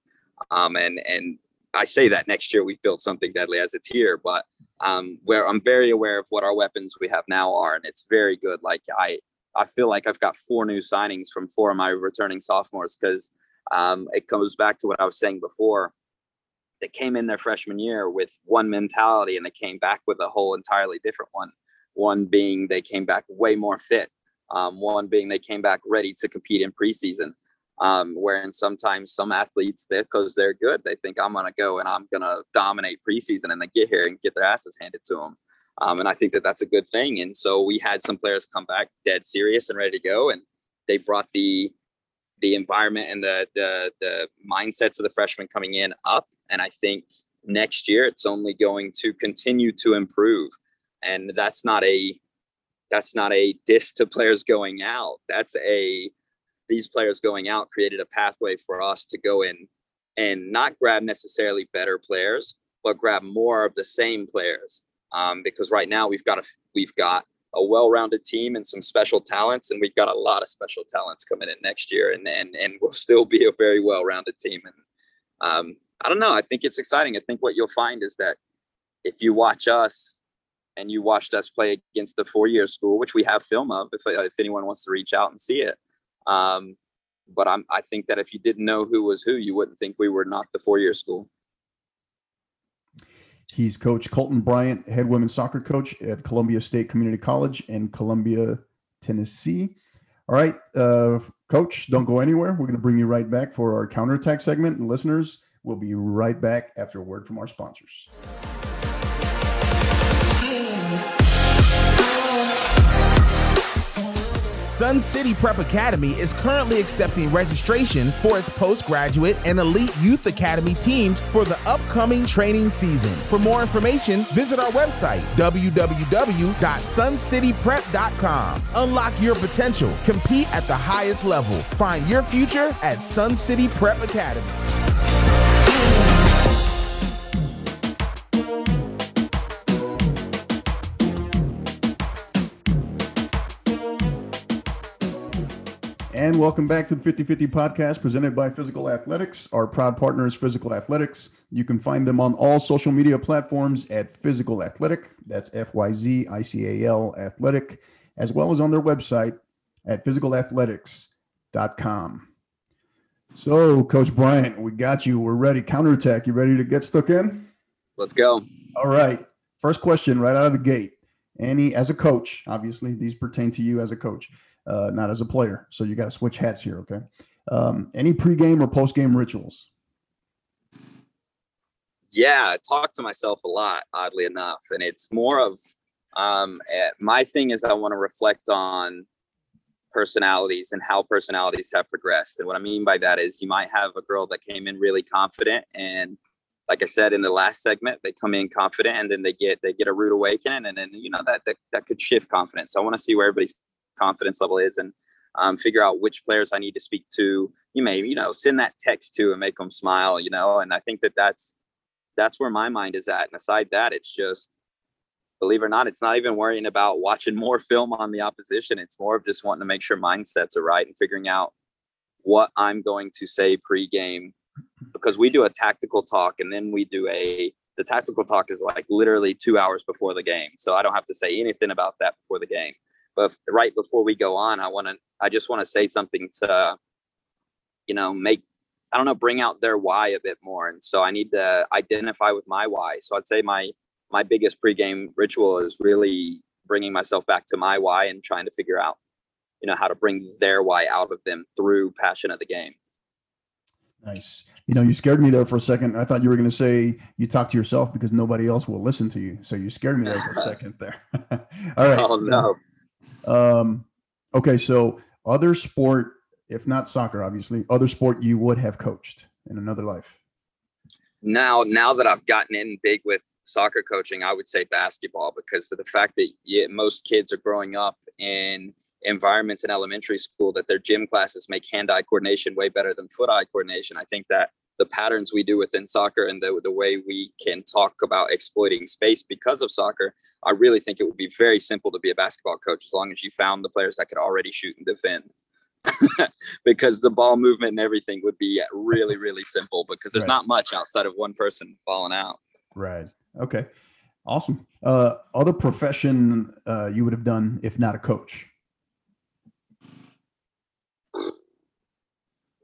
And I say that next year we've built something deadly as it's here, but where I'm very aware of what our weapons we have now are, and it's very good. Like I feel like I've got 4 new signings from 4 of my returning sophomores, because it goes back to what I was saying before. They came in their freshman year with one mentality, and they came back with a whole entirely different one. One being they came back way more fit. One being they came back ready to compete in preseason. Wherein sometimes some athletes, because they're good, they think I'm going to go and I'm going to dominate preseason, and they get here and get their asses handed to them. And I think that that's a good thing. And so we had some players come back dead serious and ready to go, and they brought the environment and the mindsets of the freshmen coming in up. And I think next year it's only going to continue to improve. And that's not a diss to players going out. These players going out created a pathway for us to go in and not grab necessarily better players, but grab more of the same players. Because right now we've got a well-rounded team and some special talents, and we've got a lot of special talents coming in next year, and we'll still be a very well-rounded team. And I don't know. I think it's exciting. I think what you'll find is that if you watch us and you watched us play against the 4-year school, which we have film of, if anyone wants to reach out and see it. But I think that if you didn't know who was who, you wouldn't think we were not the 4-year school. He's Coach Colton Bryant, head women's soccer coach at Columbia State Community College in Columbia, Tennessee. All right, Coach, don't go anywhere. We're going to bring you right back for our counterattack segment. And listeners, we'll be right back after a word from our sponsors. Sun City Prep Academy is currently accepting registration for its postgraduate and elite youth academy teams for the upcoming training season. For more information, visit our website, www.suncityprep.com. Unlock your potential. Compete at the highest level. Find your future at Sun City Prep Academy. And welcome back to the 50/50 podcast presented by Physical Athletics. Our proud partner is Physical Athletics. You can find them on all social media platforms at Physical Athletic. That's F-Y-Z-I-C-A-L Athletic, as well as on their website at physicalathletics.com. So, Coach Bryant, we got you. We're ready. Counterattack. You ready to get stuck in? Let's go. All right. First question right out of the gate. Any, as a coach, obviously these pertain to you as a coach, not as a player. So you got to switch hats here, okay? Any pregame or postgame rituals? Yeah, I talk to myself a lot, oddly enough. And it's more of my thing is I want to reflect on personalities and how personalities have progressed. And what I mean by that is you might have a girl that came in really confident, and like I said in the last segment, they come in confident and then they get a rude awakening, and then you know that could shift confidence. So I want to see where everybody's confidence level is and figure out which players I need to speak to. You may send that text to and make them smile, and I think that's where my mind is at. And aside that, it's just, believe it or not, it's not even worrying about watching more film on the opposition. It's more of just wanting to make sure mindsets are right and figuring out what I'm going to say pregame, because we do a tactical talk, and then we do the tactical talk is like literally 2 hours before the game. So I don't have to say anything about that before the game, but right before we go on, I just want to say something to, bring out their why a bit more. And so I need to identify with my why. So I'd say my biggest pregame ritual is really bringing myself back to my why and trying to figure out, how to bring their why out of them through passion of the game. Nice. You scared me there for a second. I thought you were going to say you talk to yourself because nobody else will listen to you. So you scared me there for a second there. All right. Oh, no. Okay. So other sport, if not soccer, obviously, other sport you would have coached in another life. Now that I've gotten in big with soccer coaching, I would say basketball, because of the fact that most kids are growing up in environments in elementary school that their gym classes make hand-eye coordination way better than foot-eye coordination. I think that the patterns we do within soccer and the way we can talk about exploiting space because of soccer, I really think it would be very simple to be a basketball coach as long as you found the players that could already shoot and defend. Because the ball movement and everything would be really, really simple, because there's not much outside of one person falling out. Right. Okay. Awesome. Other profession you would have done if not a coach?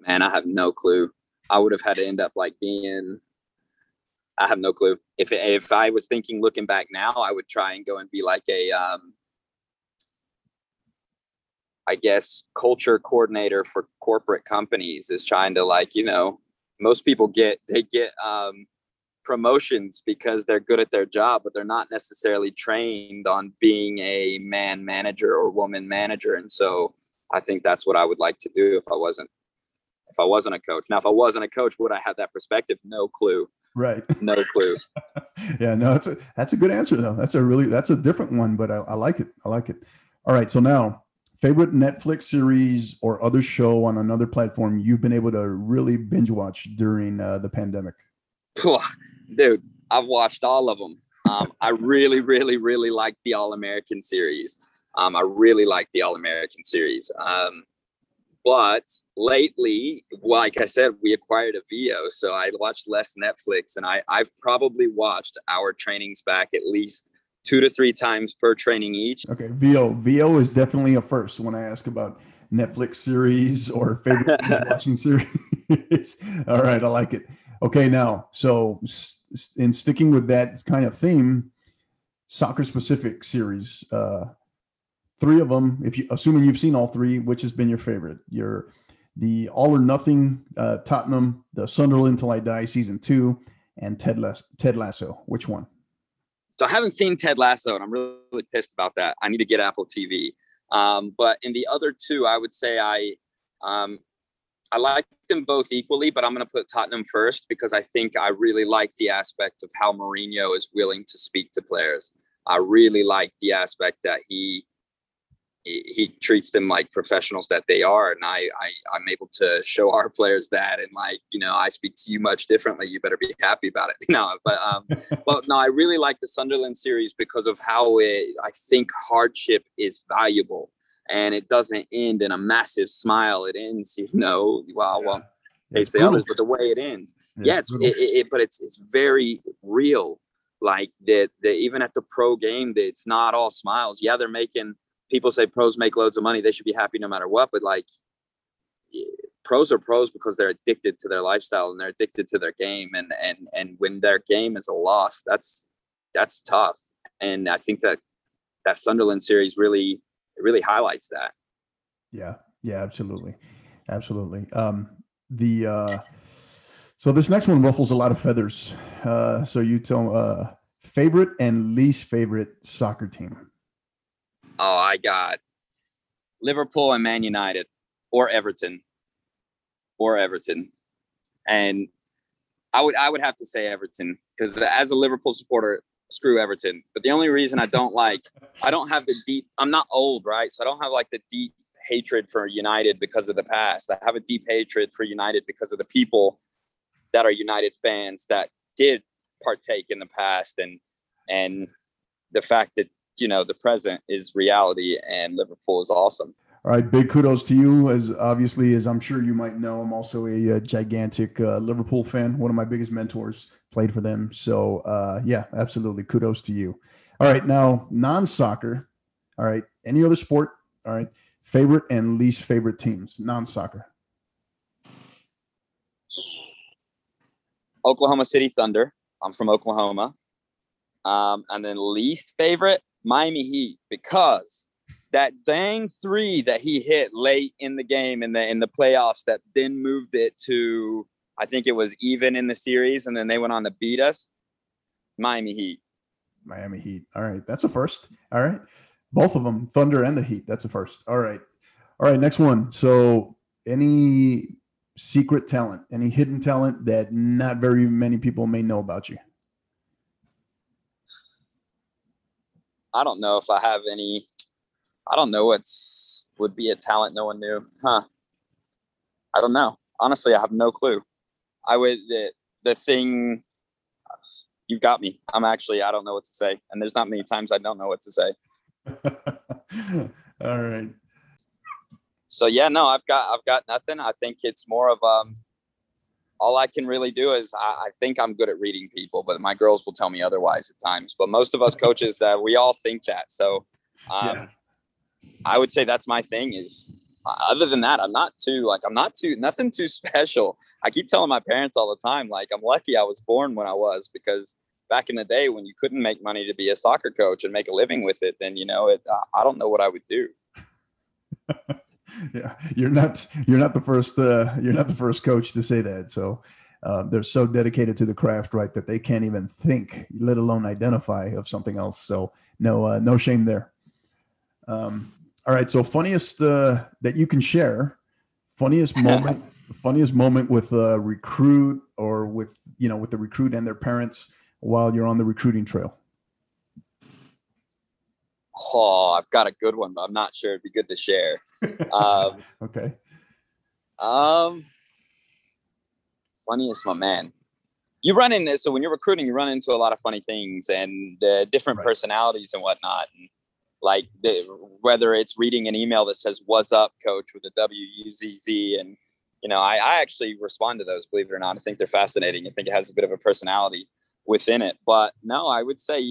Man, I have no clue. I would have had to end up I have no clue. If I was thinking, looking back now, I would try and go and be like a, I guess, culture coordinator for corporate companies, is trying to most people get promotions because they're good at their job, but they're not necessarily trained on being a man manager or woman manager. And so I think that's what I would like to do if I wasn't a coach. Now, if I wasn't a coach, would I have that perspective? No clue. Right. No clue. Yeah, no, that's a good answer though. That's a different one, but I like it. I like it. All right. So now, favorite Netflix series or other show on another platform you've been able to really binge watch during the pandemic? Dude, I've watched all of them. I really, really, really like the All-American series. But lately, like I said, we acquired a VO, so I watched less Netflix, and I've probably watched our trainings back at least 2 to 3 times per training each. Okay, VO is definitely a first when I ask about Netflix series or favorite watching series. All right, I like it. Okay, now, so in sticking with that kind of theme, soccer-specific series, 3 of them, assuming you've seen all 3, which has been your favorite? The All or Nothing Tottenham, the Sunderland Till I Die Season 2, and Ted Lasso. Which one? So I haven't seen Ted Lasso, and I'm really pissed about that. I need to get Apple TV. But in the other 2, I would say I like them both equally, but I'm going to put Tottenham first because I think I really like the aspect of how Mourinho is willing to speak to players. I really like the aspect that he treats them like professionals that they are. And I'm able to show our players that. And I speak to you much differently. You better be happy about it. I really like the Sunderland series because of how I think hardship is valuable. And it doesn't end in a massive smile. It ends, they say others, but the way it ends, it's very real. Like that, even at the pro game, it's not all smiles. Yeah, people say pros make loads of money; they should be happy no matter what. But pros are pros because they're addicted to their lifestyle and they're addicted to their game. And when their game is a loss, that's tough. And I think that Sunderland series really highlights that. Yeah. Yeah, absolutely. Absolutely. So this next one ruffles a lot of feathers. So you tell favorite and least favorite soccer team. Oh, I got Liverpool and Man United or Everton. And I would have to say Everton, because as a Liverpool supporter, screw Everton. But the only reason I'm not old, right? So I don't have like the deep hatred for United because of the past. I have a deep hatred for United because of the people that are United fans that did partake in the past, and the fact that, you know, the present is reality and Liverpool is awesome. All right. Big kudos to you. As obviously, as I'm sure you might know, I'm also a gigantic Liverpool fan. One of my biggest mentors played for them. So yeah, absolutely. Kudos to you. All right. Now, non-soccer. All right. Any other sport. All right. Favorite and least favorite teams, non-soccer. Oklahoma City Thunder. I'm from Oklahoma. And then least favorite, Miami Heat, because that dang three that he hit late in the game in the playoffs that then moved it to, I think it was even in the series, and then they went on to beat us. Miami Heat. All right. That's a first. All right. Both of them, Thunder and the Heat. That's a first. All right. All right. Next one. So any secret talent, any hidden talent that not very many people may know about you? I don't know if I have any. I don't know what would be a talent no one knew. Huh? I don't know. Honestly, I have no clue. You've got me. I don't know what to say. And there's not many times I don't know what to say. All right. So yeah, no, I've got nothing. I think it's more of all I can really do is I think I'm good at reading people, but my girls will tell me otherwise at times. But most of us coaches that we all think that. So yeah. I would say that's my thing is other than that, nothing too special. I keep telling my parents all the time, like, I'm lucky I was born when I was, because back in the day when you couldn't make money to be a soccer coach and make a living with it, then, you know, I don't know what I would do. Yeah. You're not the first coach to say that. So they're so dedicated to the craft, right, that they can't even think, let alone identify of something else. So no shame there. All right. So funniest that you can share, funniest moment with a recruit or with the recruit and their parents while you're on the recruiting trail. Oh, I've got a good one, but I'm not sure it'd be good to share. Okay. Funniest, my man. You run into this. So when you're recruiting, you run into a lot of funny things and different personalities and whatnot. And like whether it's reading an email that says, "What's up, coach?" with a WUZZ. And, you know, I actually respond to those, believe it or not. I think they're fascinating. I think it has a bit of a personality within it. But no, I would say,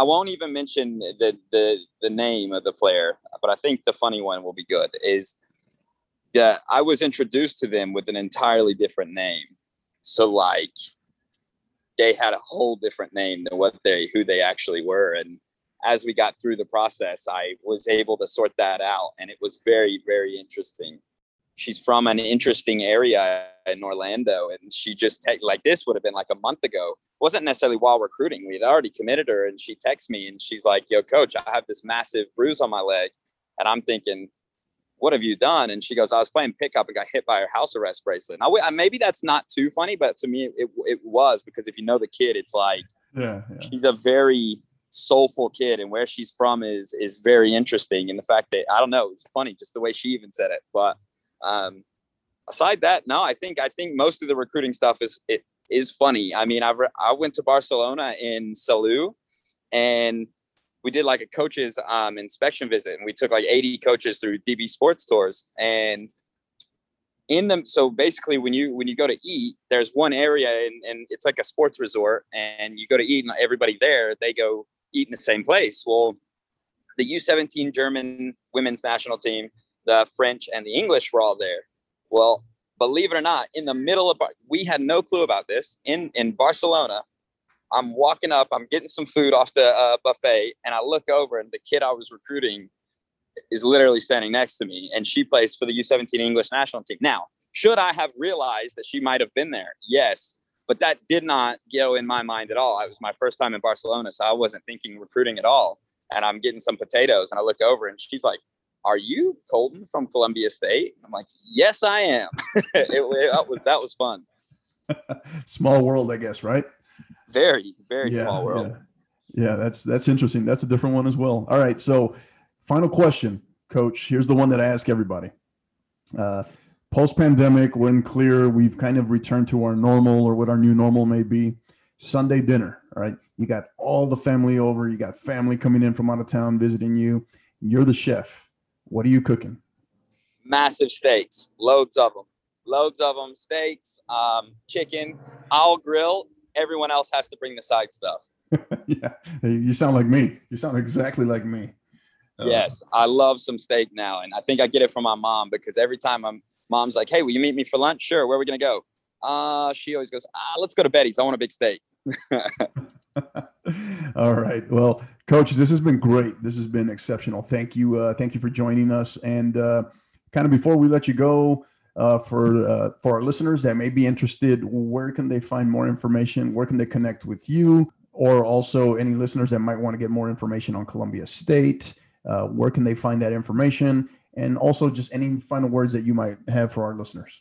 I won't even mention the name of the player, but I think the funny one will be good is that I was introduced to them with an entirely different name. So like they had a whole different name than who they actually were. And as we got through the process, I was able to sort that out. And it was very, very interesting. She's from an interesting area in Orlando. And she just this would have been like a month ago. It wasn't necessarily while recruiting. We had already committed her, and she texts me and she's like, "Yo, coach, I have this massive bruise on my leg." And I'm thinking, what have you done? And she goes, "I was playing pickup and got hit by her house arrest bracelet." Now, maybe that's not too funny, but to me it was, because if you know the kid, it's like, yeah. She's a very soulful kid, and where she's from is very interesting. And the fact that, I don't know, it's funny just the way she even said it. But aside that, no, I think most of the recruiting stuff is funny. I mean, I went to Barcelona in Salou, and we did like a coaches inspection visit, and we took like 80 coaches through DB Sports Tours. And in them, so basically when you go to eat, there's one area and it's like a sports resort, and you go to eat and everybody there, they go eat in the same place. Well, the U17 German women's national team, the French and the English were all there. Well, believe it or not, in the middle of, we had no clue about this in Barcelona. I'm walking up, I'm getting some food off the buffet, and I look over, and the kid I was recruiting is literally standing next to me, and she plays for the U17 English national team. Now, should I have realized that she might have been there? Yes, but that did not go in my mind at all. It was my first time in Barcelona, so I wasn't thinking recruiting at all. And I'm getting some potatoes, and I look over, and she's like, "Are you Colton from Columbia State?" I'm like, "Yes, I am." That was fun. Small world, I guess, right? Very, very small world. Yeah, that's interesting. That's a different one as well. All right, so final question, Coach. Here's the one that I ask everybody. Post-pandemic, we're unclear. We've kind of returned to our normal, or what our new normal may be. Sunday dinner, all right? You got all the family over. You got family coming in from out of town visiting you. You're the chef. What are you cooking? Massive steaks, loads of them, steaks, chicken. I'll grill. Everyone else has to bring the side stuff. Yeah, you sound like me. You sound exactly like me. Yes, I love some steak now, and I think I get it from my mom, because every time mom's like, "Hey, will you meet me for lunch?" "Sure, where are we gonna go?" She always goes, "Let's go to Betty's. I want a big steak." All right. Well, Coach, this has been great. This has been exceptional. Thank you. Thank you for joining us. And kind of before we let you go, for our listeners that may be interested, where can they find more information? Where can they connect with you? Or also any listeners that might want to get more information on Columbia State, where can they find that information? And also just any final words that you might have for our listeners.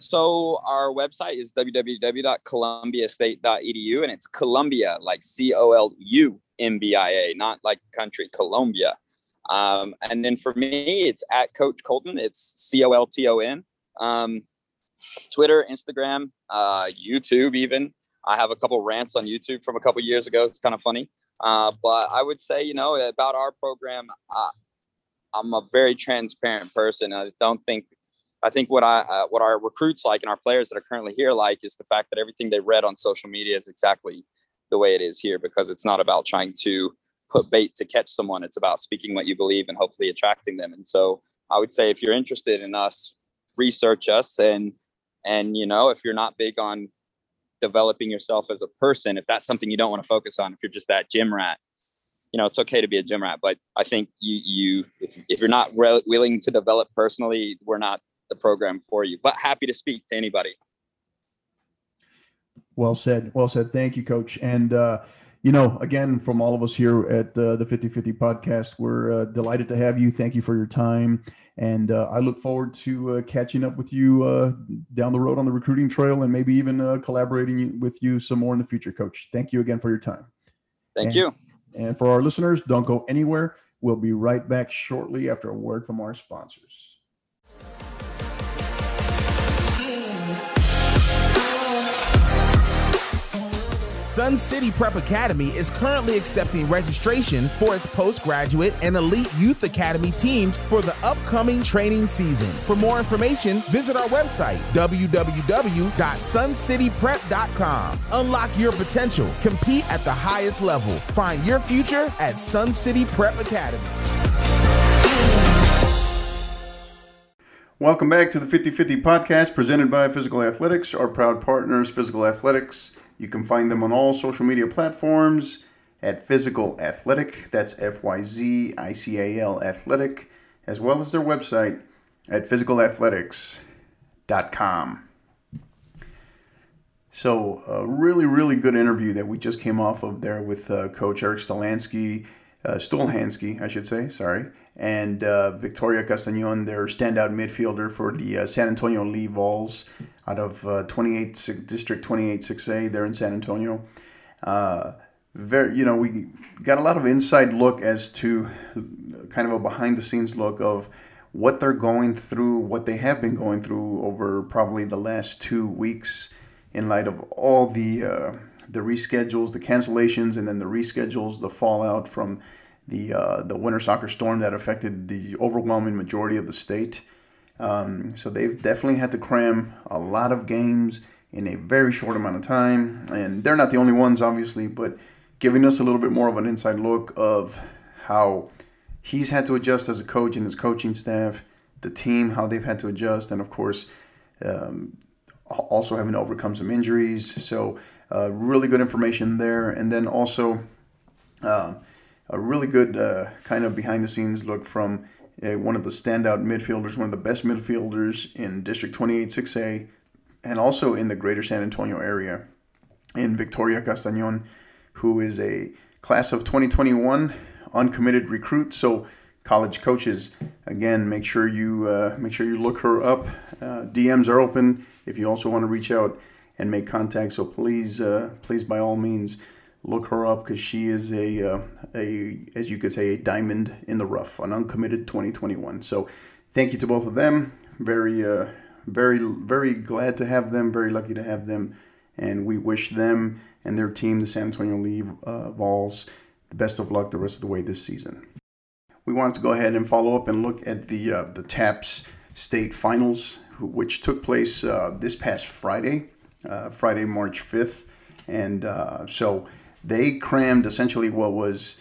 So our website is www.columbiastate.edu, and it's Columbia, like Columbia, not like country, Columbia. And then for me, it's at Coach Colton. It's Colton. Twitter, Instagram, YouTube even. I have a couple rants on YouTube from a couple years ago. It's kind of funny. But I would say, about our program, I'm a very transparent person. I think what our recruits like and our players that are currently here like is the fact that everything they read on social media is exactly the way it is here, because it's not about trying to put bait to catch someone. It's about speaking what you believe and hopefully attracting them. And so I would say, if you're interested in us, research us. And if you're not big on developing yourself as a person, if that's something you don't want to focus on, if you're just that gym rat, it's okay to be a gym rat. But I think if you're not willing to develop personally, we're not the program for you, but happy to speak to anybody. Well said. Thank you, Coach. And, again, from all of us here at the 50/50 podcast, we're delighted to have you. Thank you for your time. And I look forward to catching up with you down the road on the recruiting trail, and maybe even collaborating with you some more in the future, Coach. Thank you again for your time. Thank you. And for our listeners, don't go anywhere. We'll be right back shortly after a word from our sponsors. Sun City Prep Academy is currently accepting registration for its postgraduate and elite youth academy teams for the upcoming training season. For more information, visit our website, www.suncityprep.com. Unlock your potential. Compete at the highest level. Find your future at Sun City Prep Academy. Welcome back to the 50/50 podcast, presented by Physical Athletics, our proud partners, Physical Athletics. You can find them on all social media platforms at Physical Athletic, that's F-Y-Z-I-C-A-L Athletic, as well as their website at physicalathletics.com. So a really, really good interview that we just came off of there with Coach Eric Stolansky, and Victoria Castañon, their standout midfielder for the San Antonio Lee Vols out of District 28 6A there in San Antonio. We got a lot of inside look as to kind of a behind-the-scenes look of what they're going through, what they have been going through over probably the last 2 weeks in light of all the reschedules, the cancellations, and then the reschedules, the fallout from the winter soccer storm that affected the overwhelming majority of the state. So they've definitely had to cram a lot of games in a very short amount of time. And they're not the only ones, obviously, but giving us a little bit more of an inside look of how he's had to adjust as a coach and his coaching staff, the team, how they've had to adjust, and of course, also having to overcome some injuries. So really good information there. And then also a really good kind of behind-the-scenes look from one of the standout midfielders, one of the best midfielders in District 28 6A, and also in the greater San Antonio area, in Victoria Castañon, who is a class of 2021 uncommitted recruit. So college coaches, again, make sure you look her up. DMs are open if you also want to reach out and make contact. So please, please by all means, look her up, because she is a as you could say, a diamond in the rough, an uncommitted 2021. So thank you to both of them. Very, very glad to have them. Very lucky to have them, and we wish them and their team, the San Antonio Lee Vols, the best of luck the rest of the way this season. We wanted to go ahead and follow up and look at the TAPS state finals, which took place this past Friday, March 5th. And so they crammed essentially what was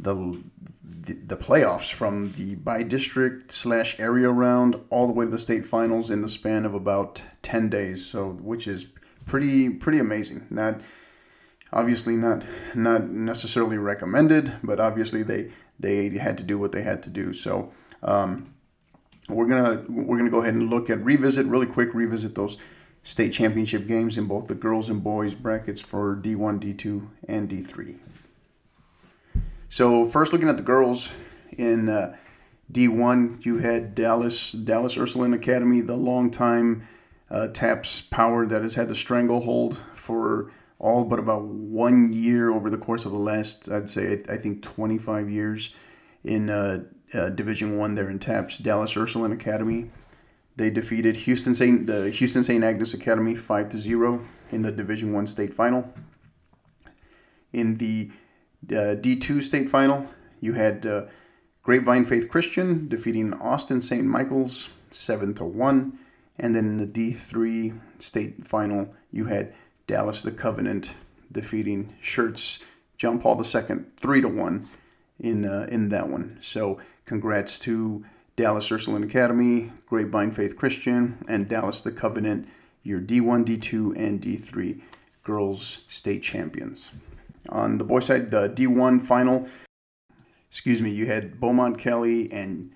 the playoffs from the by-district / area round all the way to the state finals in the span of about 10 days, so which is pretty amazing. Not necessarily recommended, but obviously they had to do what they had to do. So we're gonna go ahead and look at revisit those state championship games in both the girls and boys brackets for D1, D2, and D3. So first, looking at the girls in D1, you had Dallas Ursuline Academy, the longtime TAPS power that has had the stranglehold for all but about 1 year over the course of the last, I'd say, I think 25 years in Division I there in TAPS, Dallas Ursuline Academy. They defeated the Houston Saint Agnes Academy 5-0 in the Division I state final. In the D2 state final, you had Grapevine Faith Christian defeating Austin Saint Michael's 7-1. And then in the D3 state final, you had Dallas The Covenant defeating Schertz John Paul II 3-1 in that one. So congrats to Dallas Ursuline Academy, Grapevine Faith Christian, and Dallas The Covenant, your D1, D2, and D3 girls state champions. On the boys' side, the D1 final, you had Beaumont Kelly and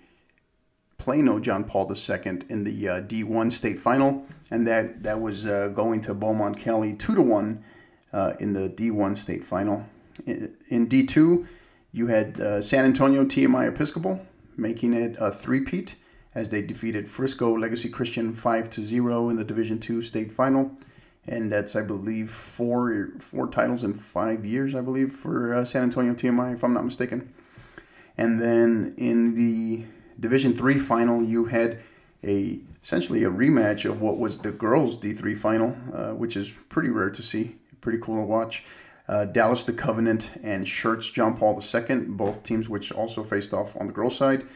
Plano John Paul II in the D1 state final, and that was going to Beaumont Kelly 2-1 in the D1 state final. In D2, you had San Antonio TMI Episcopal making it a three-peat as they defeated Frisco Legacy Christian 5-0 in the Division II state final. And that's, I believe, four titles in 5 years, I believe, for San Antonio TMI, if I'm not mistaken. And then in the Division III final, you had essentially a rematch of what was the girls' D3 final, which is pretty rare to see, pretty cool to watch. Dallas The Covenant and Schertz John Paul II, both teams which also faced off on the girls' side.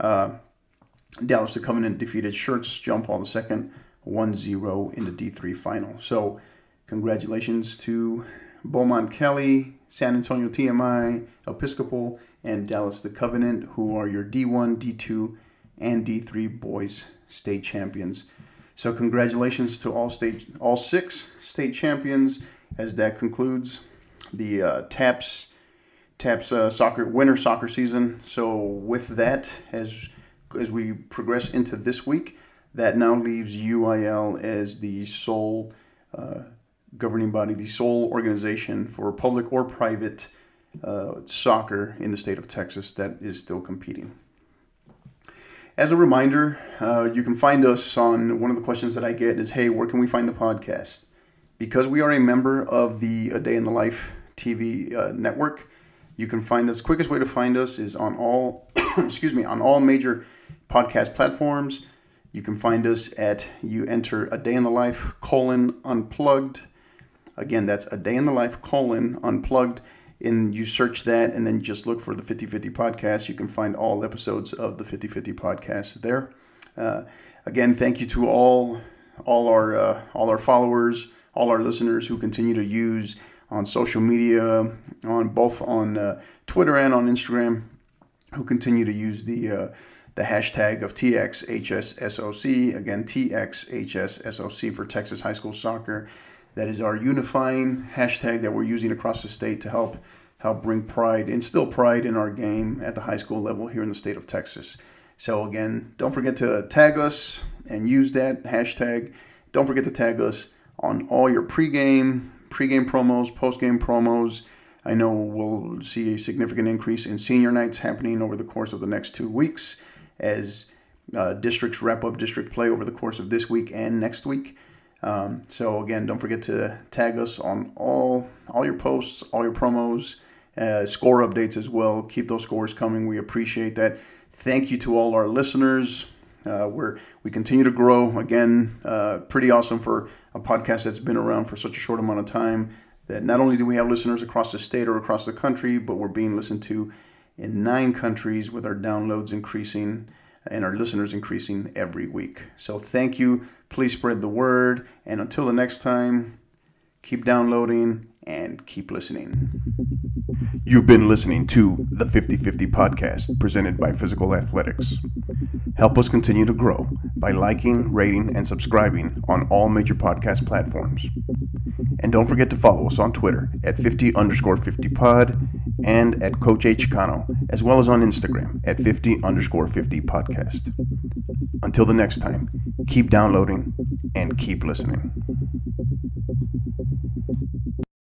Dallas The Covenant defeated Schertz John Paul II 1-0 in the D3 final. So congratulations to Beaumont Kelly, San Antonio TMI, Episcopal, and Dallas The Covenant, who are your D1, D2, and D3 boys state champions. So congratulations to all six state champions, as that concludes the TAPS winter soccer season. So with that, as we progress into this week, that now leaves UIL as the sole governing body, the sole organization for public or private soccer in the state of Texas that is still competing. As a reminder, you can find us on one of the questions that I get is, hey, where can we find the podcast? Because we are a member of the A Day in the Life TV network, you can find us. Quickest way to find us is on all, on all major podcast platforms. You can find us at, you enter A Day in the Life /unplugged. Again, that's A Day in the Life /unplugged. And you search that, and then just look for the 50/50 podcast. You can find all episodes of the 50/50 podcast there. Again, thank you to all our followers, all our listeners who continue to use on social media, on both on Twitter and on Instagram, who continue to use the hashtag of TXHSSOC, again, TXHSSOC for Texas High School Soccer. That is our unifying hashtag that we're using across the state to help bring pride, instill pride in our game at the high school level here in the state of Texas. So again, don't forget to tag us and use that hashtag. Don't forget to tag us on all your pregame promos, postgame promos. I know we'll see a significant increase in senior nights happening over the course of the next 2 weeks as districts wrap up district play over the course of this week and next week. So again, don't forget to tag us on all your posts, all your promos, score updates as well. Keep those scores coming. We appreciate that. Thank you to all our listeners. We continue to grow. Again, pretty awesome for a podcast that's been around for such a short amount of time that not only do we have listeners across the state or across the country, but we're being listened to in 9 countries with our downloads increasing and our listeners increasing every week. So thank you. Please spread the word. And until the next time, keep downloading and keep listening. You've been listening to the 50/50 Podcast, presented by Physical Athletics. Help us continue to grow by liking, rating, and subscribing on all major podcast platforms. And don't forget to follow us on Twitter at 50_50pod and at Coach H. Cano, as well as on Instagram at 50_50podcast. Until the next time, keep downloading and keep listening.